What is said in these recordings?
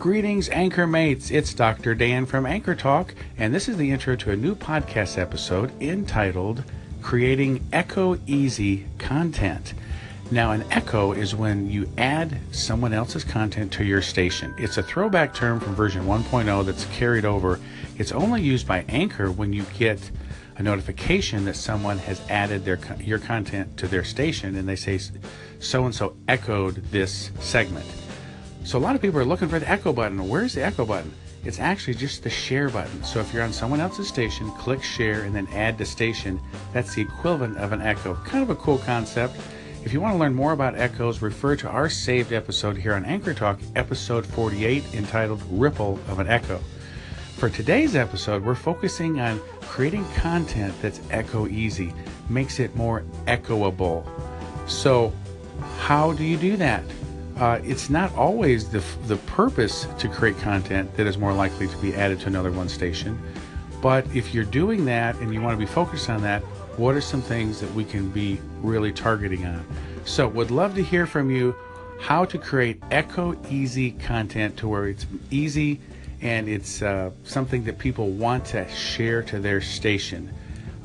Greetings, Anchor Mates. It's Dr. Dan from Anchor Talk, and this is the intro to a new podcast episode entitled Creating Echo Easy Content. Now, an echo is when you add someone else's content to your station. It's a throwback term from version 1.0 that's carried over. It's only used by Anchor when you get a notification that someone has added your content to their station, and they say, so-and-so echoed this segment. So a lot of people are looking for the echo button. Where's the echo button? It's actually just the share button. So if you're on someone else's station, click share and then add the station. That's the equivalent of an echo. Kind of a cool concept. If you want to learn more about echoes, refer to our saved episode here on Anchor Talk, episode 48, entitled Ripple of an Echo. For today's episode, we're focusing on creating content that's echo easy, makes it more echoable. So how do you do that? It's not always the purpose to create content that is more likely to be added to another one station. But if you're doing that and you want to be focused on that, what are some things that we can be really targeting on? So would love to hear from you how to create echo easy content to where it's easy and it's something that people want to share to their station.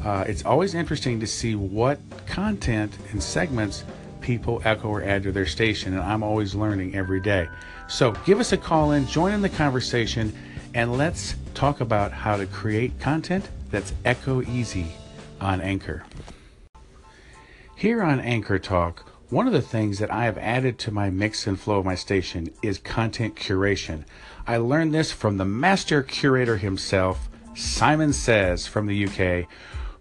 It's always interesting to see what content and segments people echo or add to their station, and I'm always learning every day. So give us a call in, join in the conversation, and let's talk about how to create content that's echo easy on Anchor. Here on Anchor Talk, one of the things that I have added to my mix and flow of my station is content curation. I learned this from the master curator himself, Simon Says from the UK,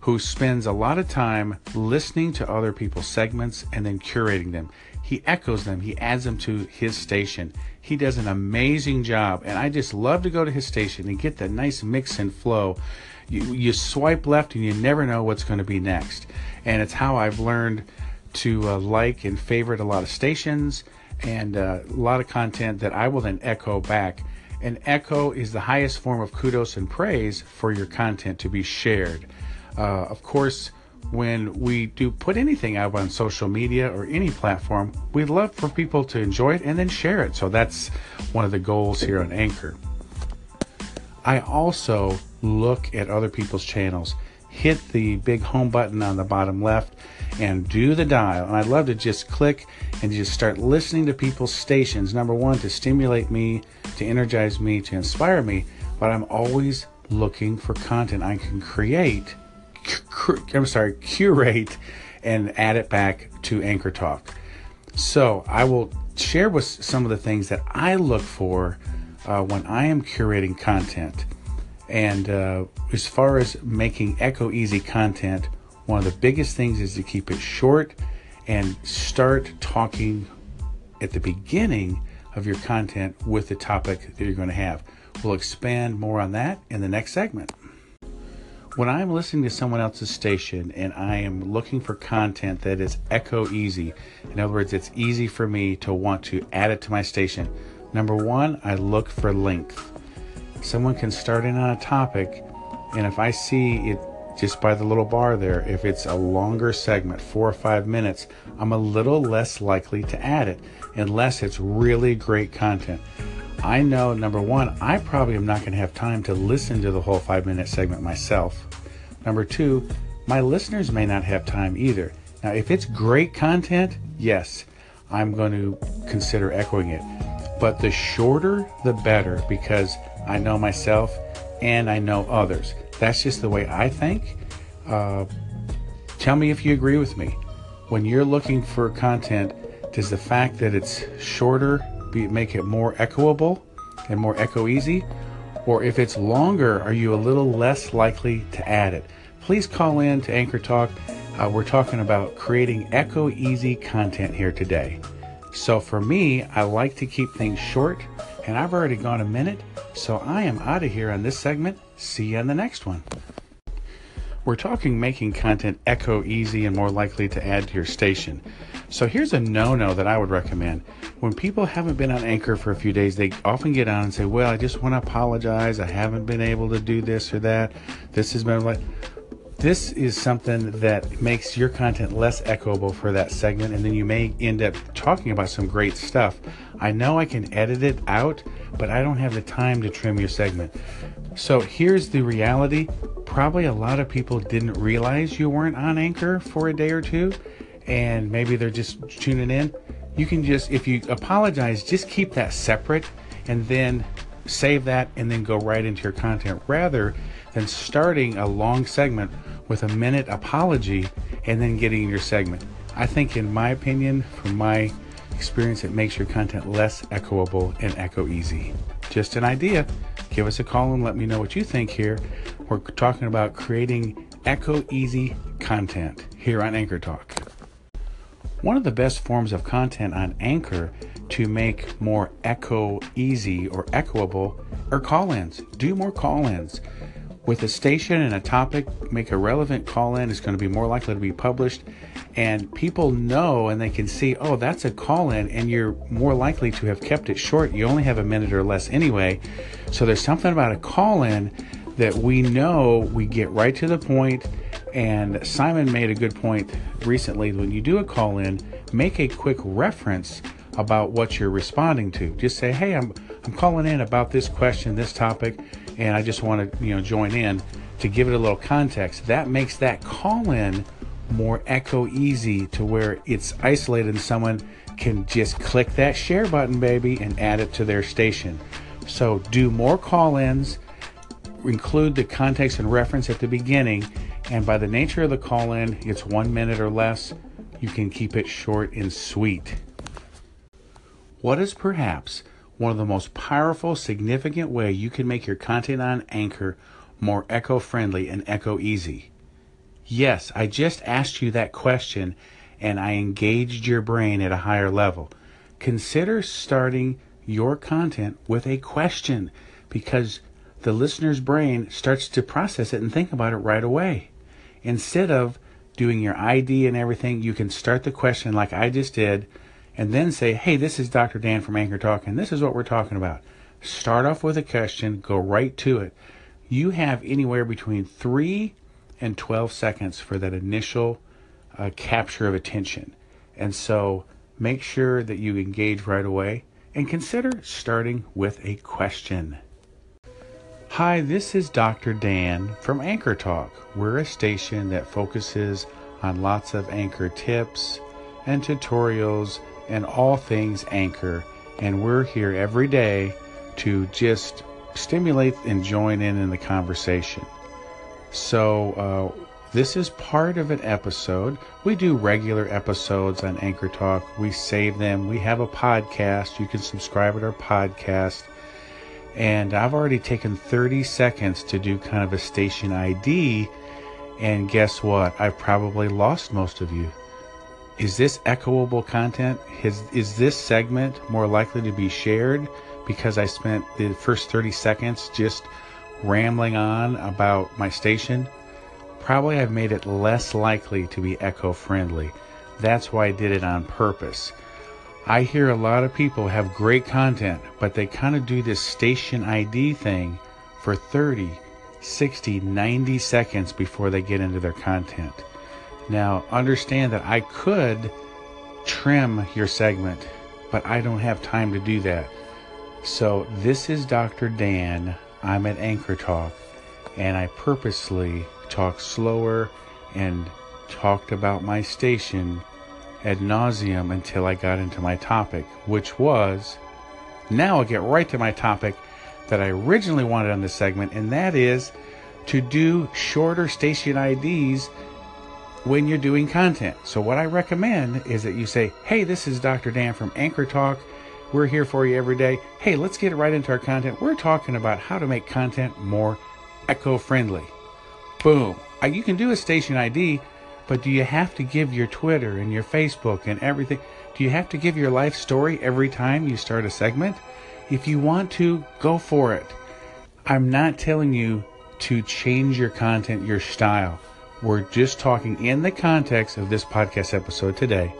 who spends a lot of time listening to other people's segments and then curating them. He echoes them, he adds them to his station. He does an amazing job, and I just love to go to his station and get the nice mix and flow. You swipe left and you never know what's going to be next. And it's how I've learned to like and favorite a lot of stations and a lot of content that I will then echo back. And echo is the highest form of kudos and praise for your content to be shared. Of course, when we do put anything out on social media or any platform, we'd love for people to enjoy it and then share it. So that's one of the goals here on Anchor. I also look at other people's channels, hit the big home button on the bottom left and do the dial. And I love to just click and just start listening to people's stations. Number one, to stimulate me, to energize me, to inspire me. But I'm always looking for content I can curate and add it back to Anchor Talk. So I will share with some of the things that I look for when I am curating content. And as far as making echo easy content, one of the biggest things is to keep it short and start talking at the beginning of your content with the topic that you're going to have. We'll expand more on that in the next segment. When I'm listening to someone else's station and I am looking for content that is echo easy, in other words, it's easy for me to want to add it to my station. Number one, I look for length. Someone can start in on a topic, and if I see it just by the little bar there, if it's a longer segment, 4 or 5 minutes, I'm a little less likely to add it, unless it's really great content. I know, number one, I probably am not going to have time to listen to the whole 5-minute segment myself. Number two, my listeners may not have time either. Now, if it's great content, yes, I'm going to consider echoing it. But the shorter, the better, because I know myself and I know others. That's just the way I think. Tell me if you agree with me. When you're looking for content, does the fact that it's shorter make it more echoable and more echo easy? Or if it's longer, are you a little less likely to add it? Please call in to Anchor Talk. We're talking about creating echo easy content here today. So for me, I like to keep things short, and I've already gone a minute, so I am out of here on this segment. See you on the next one. We're talking making content echo easy and more likely to add to your station. So here's a no-no that I would recommend. When people haven't been on Anchor for a few days, they often get on and say, well, I just want to apologize. I haven't been able to do this or that. This has been like... This is something that makes your content less echoable for that segment, and then you may end up talking about some great stuff. I know I can edit it out, but I don't have the time to trim your segment. So here's the reality. Probably a lot of people didn't realize you weren't on Anchor for a day or two, and maybe they're just tuning in. You can just, if you apologize, just keep that separate and then save that and then go right into your content, rather than starting a long segment with a minute apology and then getting your segment. I think, in my opinion, from my experience, it makes your content less echoable and echo easy. Just an idea. Give us a call and let me know what you think here. We're talking about creating echo easy content here on Anchor Talk. One of the best forms of content on Anchor to make more echo easy or echoable are call-ins. Do more call-ins. With a station and a topic, make a relevant call-in. It's going to be more likely to be published, and people know and they can see, oh, that's a call-in, and you're more likely to have kept it short. You only have a minute or less anyway. So there's something about a call-in that we know we get right to the point. And Simon made a good point recently. When you do a call-in, make a quick reference about what you're responding to. Just say, hey, I'm calling in about this question, this topic, and I just want to, join in to give it a little context. That makes that call-in more echo easy, to where it's isolated and someone can just click that share button, baby, and add it to their station. So do more call-ins, include the context and reference at the beginning, and by the nature of the call-in, it's 1 minute or less. You can keep it short and sweet. What is perhaps one of the most powerful, significant way you can make your content on Anchor more echo-friendly and echo-easy? Yes, I just asked you that question and I engaged your brain at a higher level. Consider starting your content with a question, because the listener's brain starts to process it and think about it right away. Instead of doing your ID and everything, you can start the question like I just did, and then say, hey, this is Dr. Dan from Anchor Talk, and this is what we're talking about. Start off with a question, go right to it. You have anywhere between 3 and 12 seconds for that initial capture of attention. And so make sure that you engage right away, and consider starting with a question. Hi, this is Dr. Dan from Anchor Talk. We're a station that focuses on lots of Anchor tips and tutorials and all things Anchor, and we're here every day to just stimulate and join in the conversation. So this is part of an episode. We do regular episodes on Anchor Talk. We save them. We have a podcast. You can subscribe to our podcast. And I've already taken 30 seconds to do kind of a station ID, and guess what? I've probably lost most of you. Is this echoable content? Is this segment more likely to be shared because I spent the first 30 seconds just rambling on about my station? Probably I've made it less likely to be echo-friendly. That's why I did it on purpose. I hear a lot of people have great content, but they kind of do this station ID thing for 30, 60, 90 seconds before they get into their content. Now, understand that I could trim your segment, but I don't have time to do that. So, this is Dr. Dan. I'm at Anchor Talk, and I purposely talk slower and talked about my station ad nauseum until I got into my topic, which was, now I'll get right to my topic that I originally wanted on this segment, and that is to do shorter station IDs when you're doing content. So what I recommend is that you say, hey, this is Dr. Dan from Anchor Talk. We're here for you every day. Hey, let's get right into our content. We're talking about how to make content more echo-friendly. Boom. You can do a station ID, but do you have to give your Twitter and your Facebook and everything? Do you have to give your life story every time you start a segment? If you want to, go for it. I'm not telling you to change your content, your style. We're just talking in the context of this podcast episode today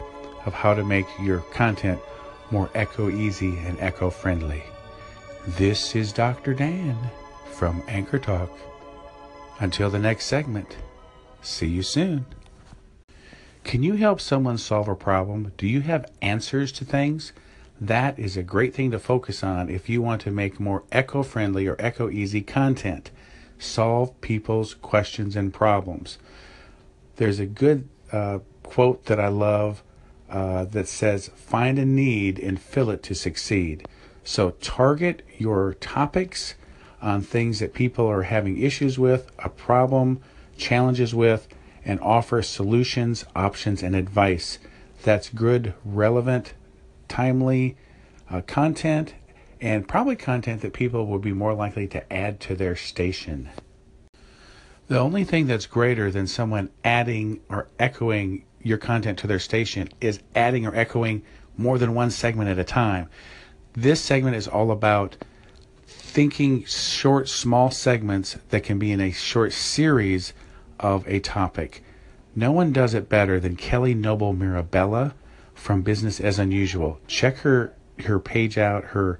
of how to make your content more echo-easy and echo-friendly. This is Dr. Dan from Anchor Talk. Until the next segment, See you soon. Can you help someone solve a problem? Do you have answers to things? That is a great thing to focus on if you want to make more eco-friendly or eco-easy content. Solve people's questions and problems. There's a good quote that I love that says, "Find a need and fill it to succeed." So target your topics on things that people are having issues with, a problem, challenges with, and offer solutions, options, and advice. That's good, relevant, timely content, and probably content that people will be more likely to add to their station. The only thing that's greater than someone adding or echoing your content to their station is adding or echoing more than one segment at a time. This segment is all about thinking short, small segments that can be in a short series of a topic. No one does it better than Kelly Noble Mirabella from Business as Unusual. Check her page out, her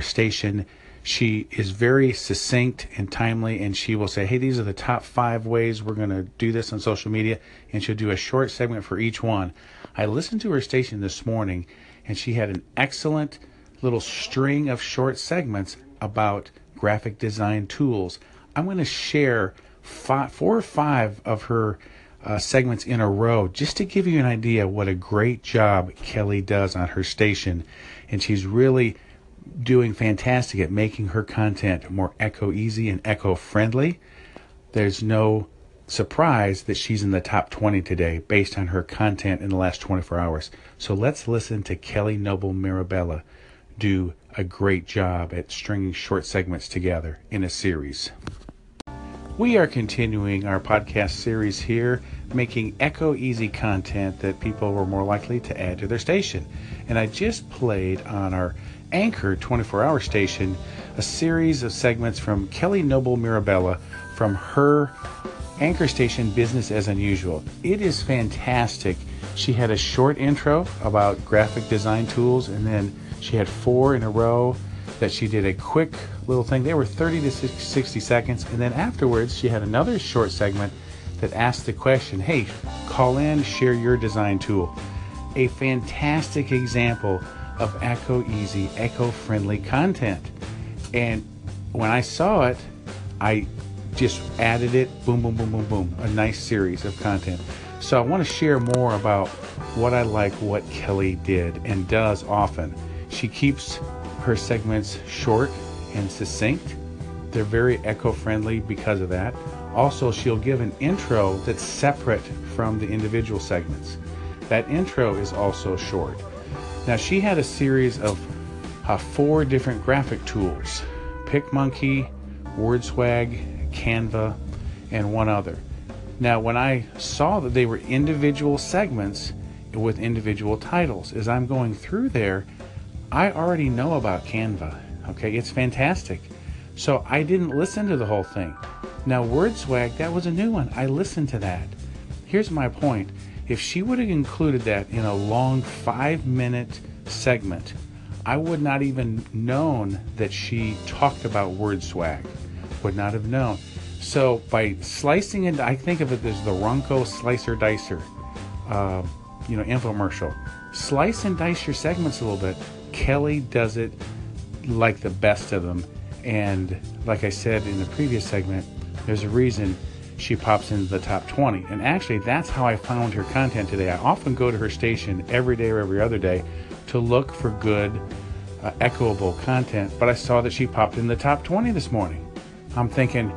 station. She is very succinct and timely, and she will say, hey, these are the top 5 ways we're going to do this on social media, and she'll do a short segment for each one. I listened to her station this morning, and she had an excellent little string of short segments about graphic design tools. I'm going to share four or five of her segments in a row just to give you an idea what a great job Kelly does on her station. And she's really doing fantastic at making her content more eco-easy and eco-friendly. There's no surprise that she's in the top 20 today based on her content in the last 24 hours. So let's listen to Kelly Noble Mirabella do a great job at stringing short segments together in a series. We are continuing our podcast series here, making eco-easy content that people were more likely to add to their station. And I just played on our Anchor 24-hour station a series of segments from Kelly Noble Mirabella from her anchor station, Business as Unusual. It is fantastic. She had a short intro about graphic design tools, and then she had 4 in a row that she did a quick little thing. They were 30 to 60 seconds. And then afterwards, she had another short segment that asked the question, hey, call in, share your design tool. A fantastic example of eco-easy, eco-friendly content. And when I saw it, I just added it, boom, boom, boom, boom, boom, a nice series of content. So I want to share more about what I like, what Kelly did and does often. She keeps her segments short and succinct. They're very eco-friendly because of that. Also, she'll give an intro that's separate from the individual segments. That intro is also short. Now, she had a series of 4 different graphic tools: PicMonkey, WordSwag, Canva, and one other. Now, when I saw that they were individual segments with individual titles, as I'm going through there, I already know about Canva. Okay, it's fantastic. So I didn't listen to the whole thing. Now, WordSwag, that was a new one. I listened to that. Here's my point. If she would have included that in a long 5-minute segment, I would not even known that she talked about WordSwag. Would not have known. So by slicing it, I think of it as the Ronco Slicer Dicer, infomercial. Slice and dice your segments a little bit. Kelly does it like the best of them. And like I said in the previous segment, there's a reason she pops into the top 20. And actually, that's how I found her content today. I often go to her station every day or every other day to look for good, echoable content. But I saw that she popped in the top 20 this morning. I'm thinking,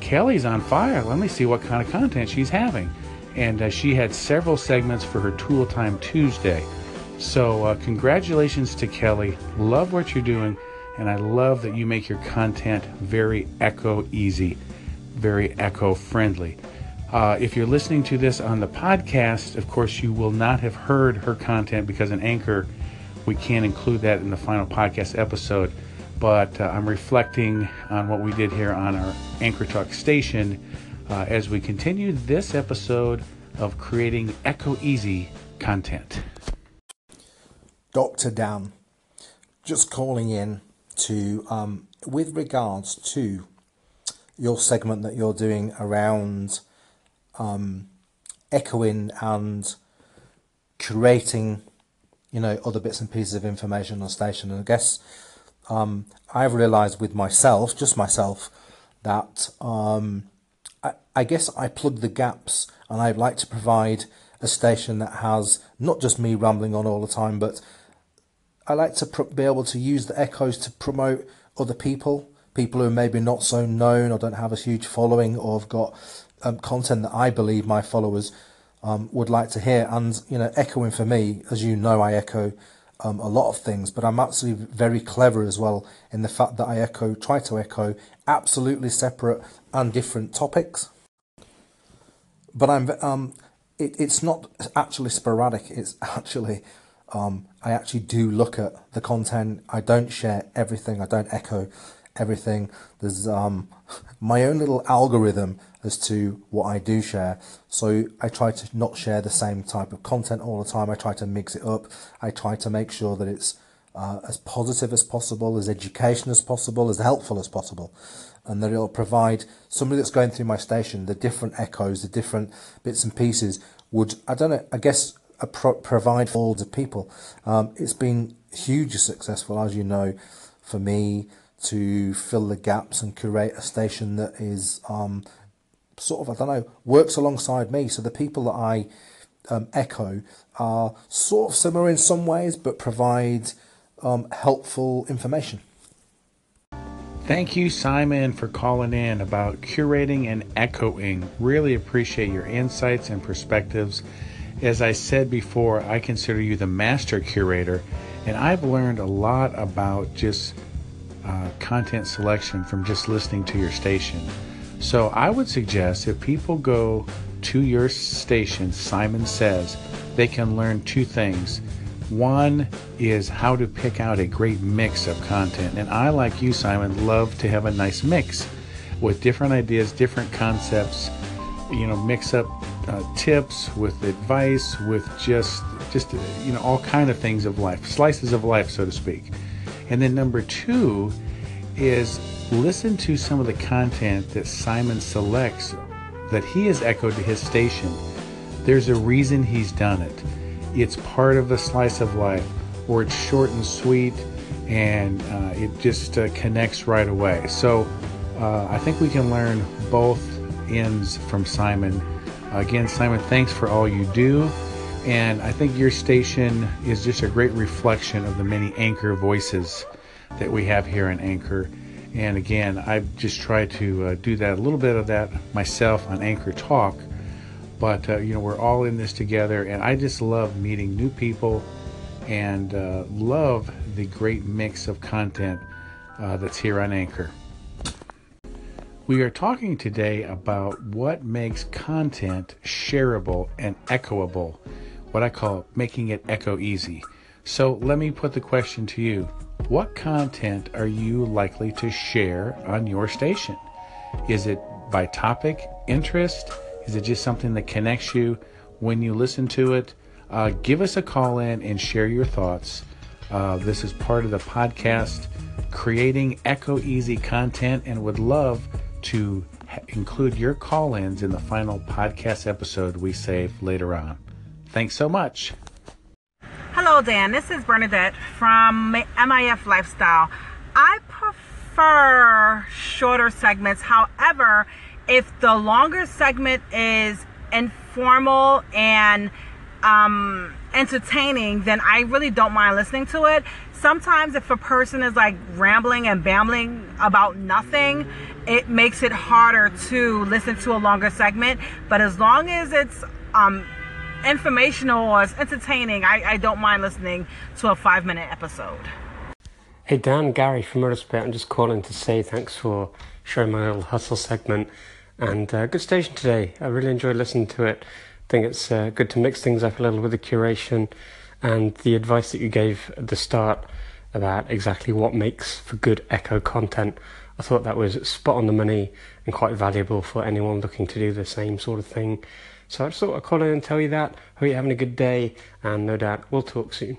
Kelly's on fire. Let me see what kind of content she's having. And she had several segments for her Tool Time Tuesday. So congratulations to Kelly. Love what you're doing, and I love that you make your content very eco-easy, very eco-friendly. If you're listening to this on the podcast, of course, you will not have heard her content because in Anchor, we can't include that in the final podcast episode. But I'm reflecting on what we did here on our Anchor Talk station as we continue this episode of creating eco-easy content. Dr. Dan, just calling in to, with regards to your segment that you're doing around echoing and curating, you know, other bits and pieces of information on station. And I guess I've realized with myself, just myself, that I guess I plug the gaps, and I'd like to provide a station that has not just me rambling on all the time, but I like to be able to use the echoes to promote other people who are maybe not so known or don't have a huge following or have got content that I believe my followers would like to hear. And, you know, echoing for me, as you know, I echo a lot of things, but I'm actually very clever as well in the fact that I try to echo absolutely separate and different topics. But I'm it's not actually sporadic. It's actually I actually do look at the content. I don't share everything. I don't echo everything. There's my own little algorithm as to what I do share. So I try to not share the same type of content all the time. I try to mix it up. I try to make sure that it's as positive as possible, as educational as possible, as helpful as possible, and that it'll provide somebody that's going through my station the different echoes, the different bits and pieces would, I don't know, I guess provide for all the people. It's been hugely successful, as you know, for me to fill the gaps and curate a station that is sort of, I don't know, works alongside me. So the people that I echo are sort of similar in some ways, but provide helpful information. Thank you, Simon, for calling in about curating and echoing. Really appreciate your insights and perspectives. As I said before, I consider you the master curator, and I've learned a lot about just content selection from just listening to your station. So I would suggest if people go to your station, Simon Says, they can learn two things. One is how to pick out a great mix of content. And I, like you, Simon, love to have a nice mix with different ideas, different concepts, you know, mix up tips with advice, with just, you know, all kind of things of life, slices of life, so to speak. And then number two is listen to some of the content that Simon selects that he has echoed to his station. There's a reason he's done it. It's part of the slice of life, or it's short and sweet, and it just connects right away. So I think we can learn both ends from Simon. Again, Simon, thanks for all you do. And I think your station is just a great reflection of the many anchor voices that we have here in Anchor. And again, I've just tried to do that, a little bit of that myself on Anchor Talk. But, you know, we're all in this together, and I just love meeting new people and love the great mix of content that's here on Anchor. We are talking today about what makes content shareable and echoable, what I call making it echo easy. So let me put the question to you. What content are you likely to share on your station? Is it by topic, interest? Is it just something that connects you when you listen to it? Give us a call in and share your thoughts. This is part of the podcast, Creating Echo Easy Content, and would love to include your call-ins in the final podcast episode we save later on. Thanks so much. Hello, Dan. This is Bernadette from MIF Lifestyle. I prefer shorter segments. However, if the longer segment is informal and entertaining, then I really don't mind listening to it. Sometimes if a person is like rambling and bambling about nothing, it makes it harder to listen to a longer segment. But as long as it's informational or it's entertaining, I don't mind listening to a 5-minute episode. Hey Dan, Gary from WordSwag. I'm just calling to say thanks for showing my little hustle segment. And good station today. I really enjoy listening to it. I think it's good to mix things up a little with the curation and the advice that you gave at the start about exactly what makes for good echo content. I thought that was spot on the money and quite valuable for anyone looking to do the same sort of thing. So I just thought I'd call in and tell you that. Hope you're having a good day, and no doubt we'll talk soon.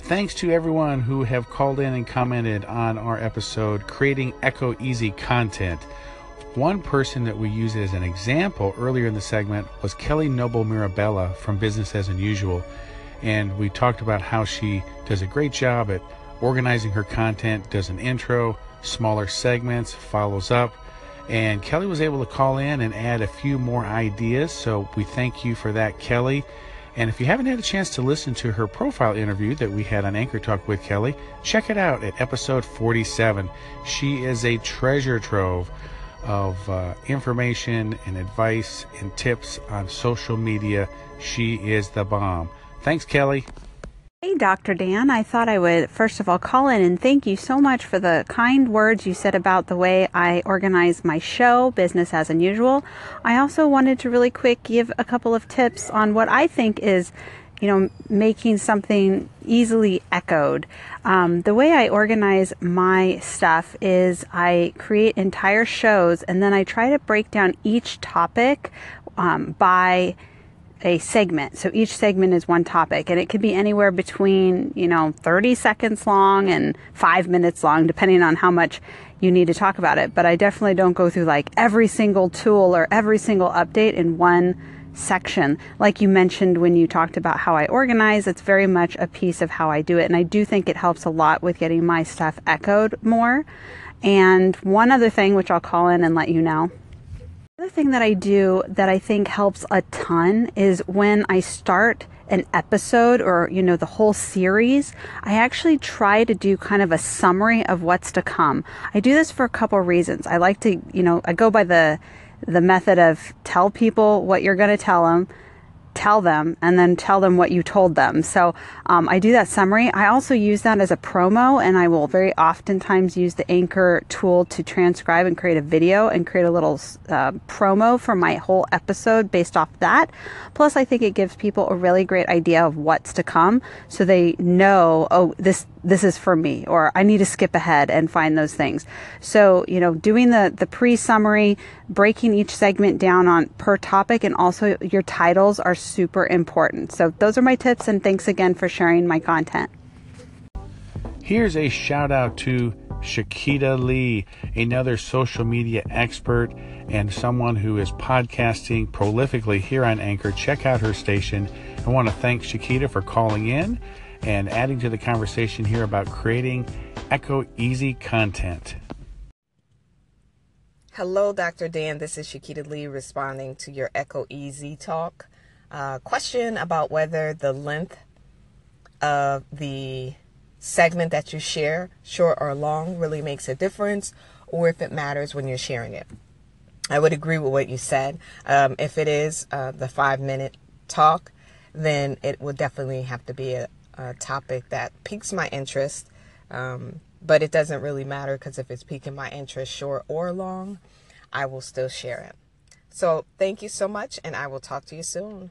Thanks to everyone who have called in and commented on our episode, Creating Echo Easy Content. One person that we used as an example earlier in the segment was Kelly Noble Mirabella from Business as Unusual. And we talked about how she does a great job at organizing her content, does an intro, smaller segments, follows up. And Kelly was able to call in and add a few more ideas. So we thank you for that, Kelly. And if you haven't had a chance to listen to her profile interview that we had on Anchor Talk with Kelly, check it out at episode 47. She is a treasure trove of information and advice and tips on social media. She is the bomb. Thanks, Kelly. Hey, Dr. Dan. I thought I would, first of all, call in and thank you so much for the kind words you said about the way I organize my show, Business as Unusual. I also wanted to really quick give a couple of tips on what I think is, you know, making something easily echoed. The way I organize my stuff is I create entire shows and then I try to break down each topic by a segment. So each segment is one topic and it could be anywhere between, 30 seconds long and 5 minutes long, depending on how much you need to talk about it. But I definitely don't go through like every single tool or every single update in one section. Like you mentioned when you talked about how I organize, it's very much a piece of how I do it. And I do think it helps a lot with getting my stuff echoed more. And one other thing, which I'll call in and let you know. The thing that I do that I think helps a ton is when I start an episode or, the whole series, I actually try to do kind of a summary of what's to come. I do this for a couple of reasons. I like to, I go by the method of tell people what you're going to tell them, and then tell them what you told them. So I do that summary. I also use that as a promo, and I will very oftentimes use the Anchor tool to transcribe and create a video and create a little promo for my whole episode based off that. Plus, I think it gives people a really great idea of what's to come, so they know, oh, this is for me, or I need to skip ahead and find those things. So, doing the pre-summary, breaking each segment down on per topic, and also your titles are super important. So those are my tips, and thanks again for sharing my content. Here's a shout out to Shakita Lee, another social media expert and someone who is podcasting prolifically here on Anchor. Check out her station. I want to thank Shakita for calling in and adding to the conversation here about creating echo easy content. Hello, Dr. Dan. This is Shakita Lee responding to your echo easy talk. Question about whether the length of the segment that you share, short or long, really makes a difference, or if it matters when you're sharing it. I would agree with what you said. If it is the 5-minute talk, then it would definitely have to be a topic that piques my interest, but it doesn't really matter, because if it's piquing my interest, short or long, I will still share it. So thank you so much, and I will talk to you soon.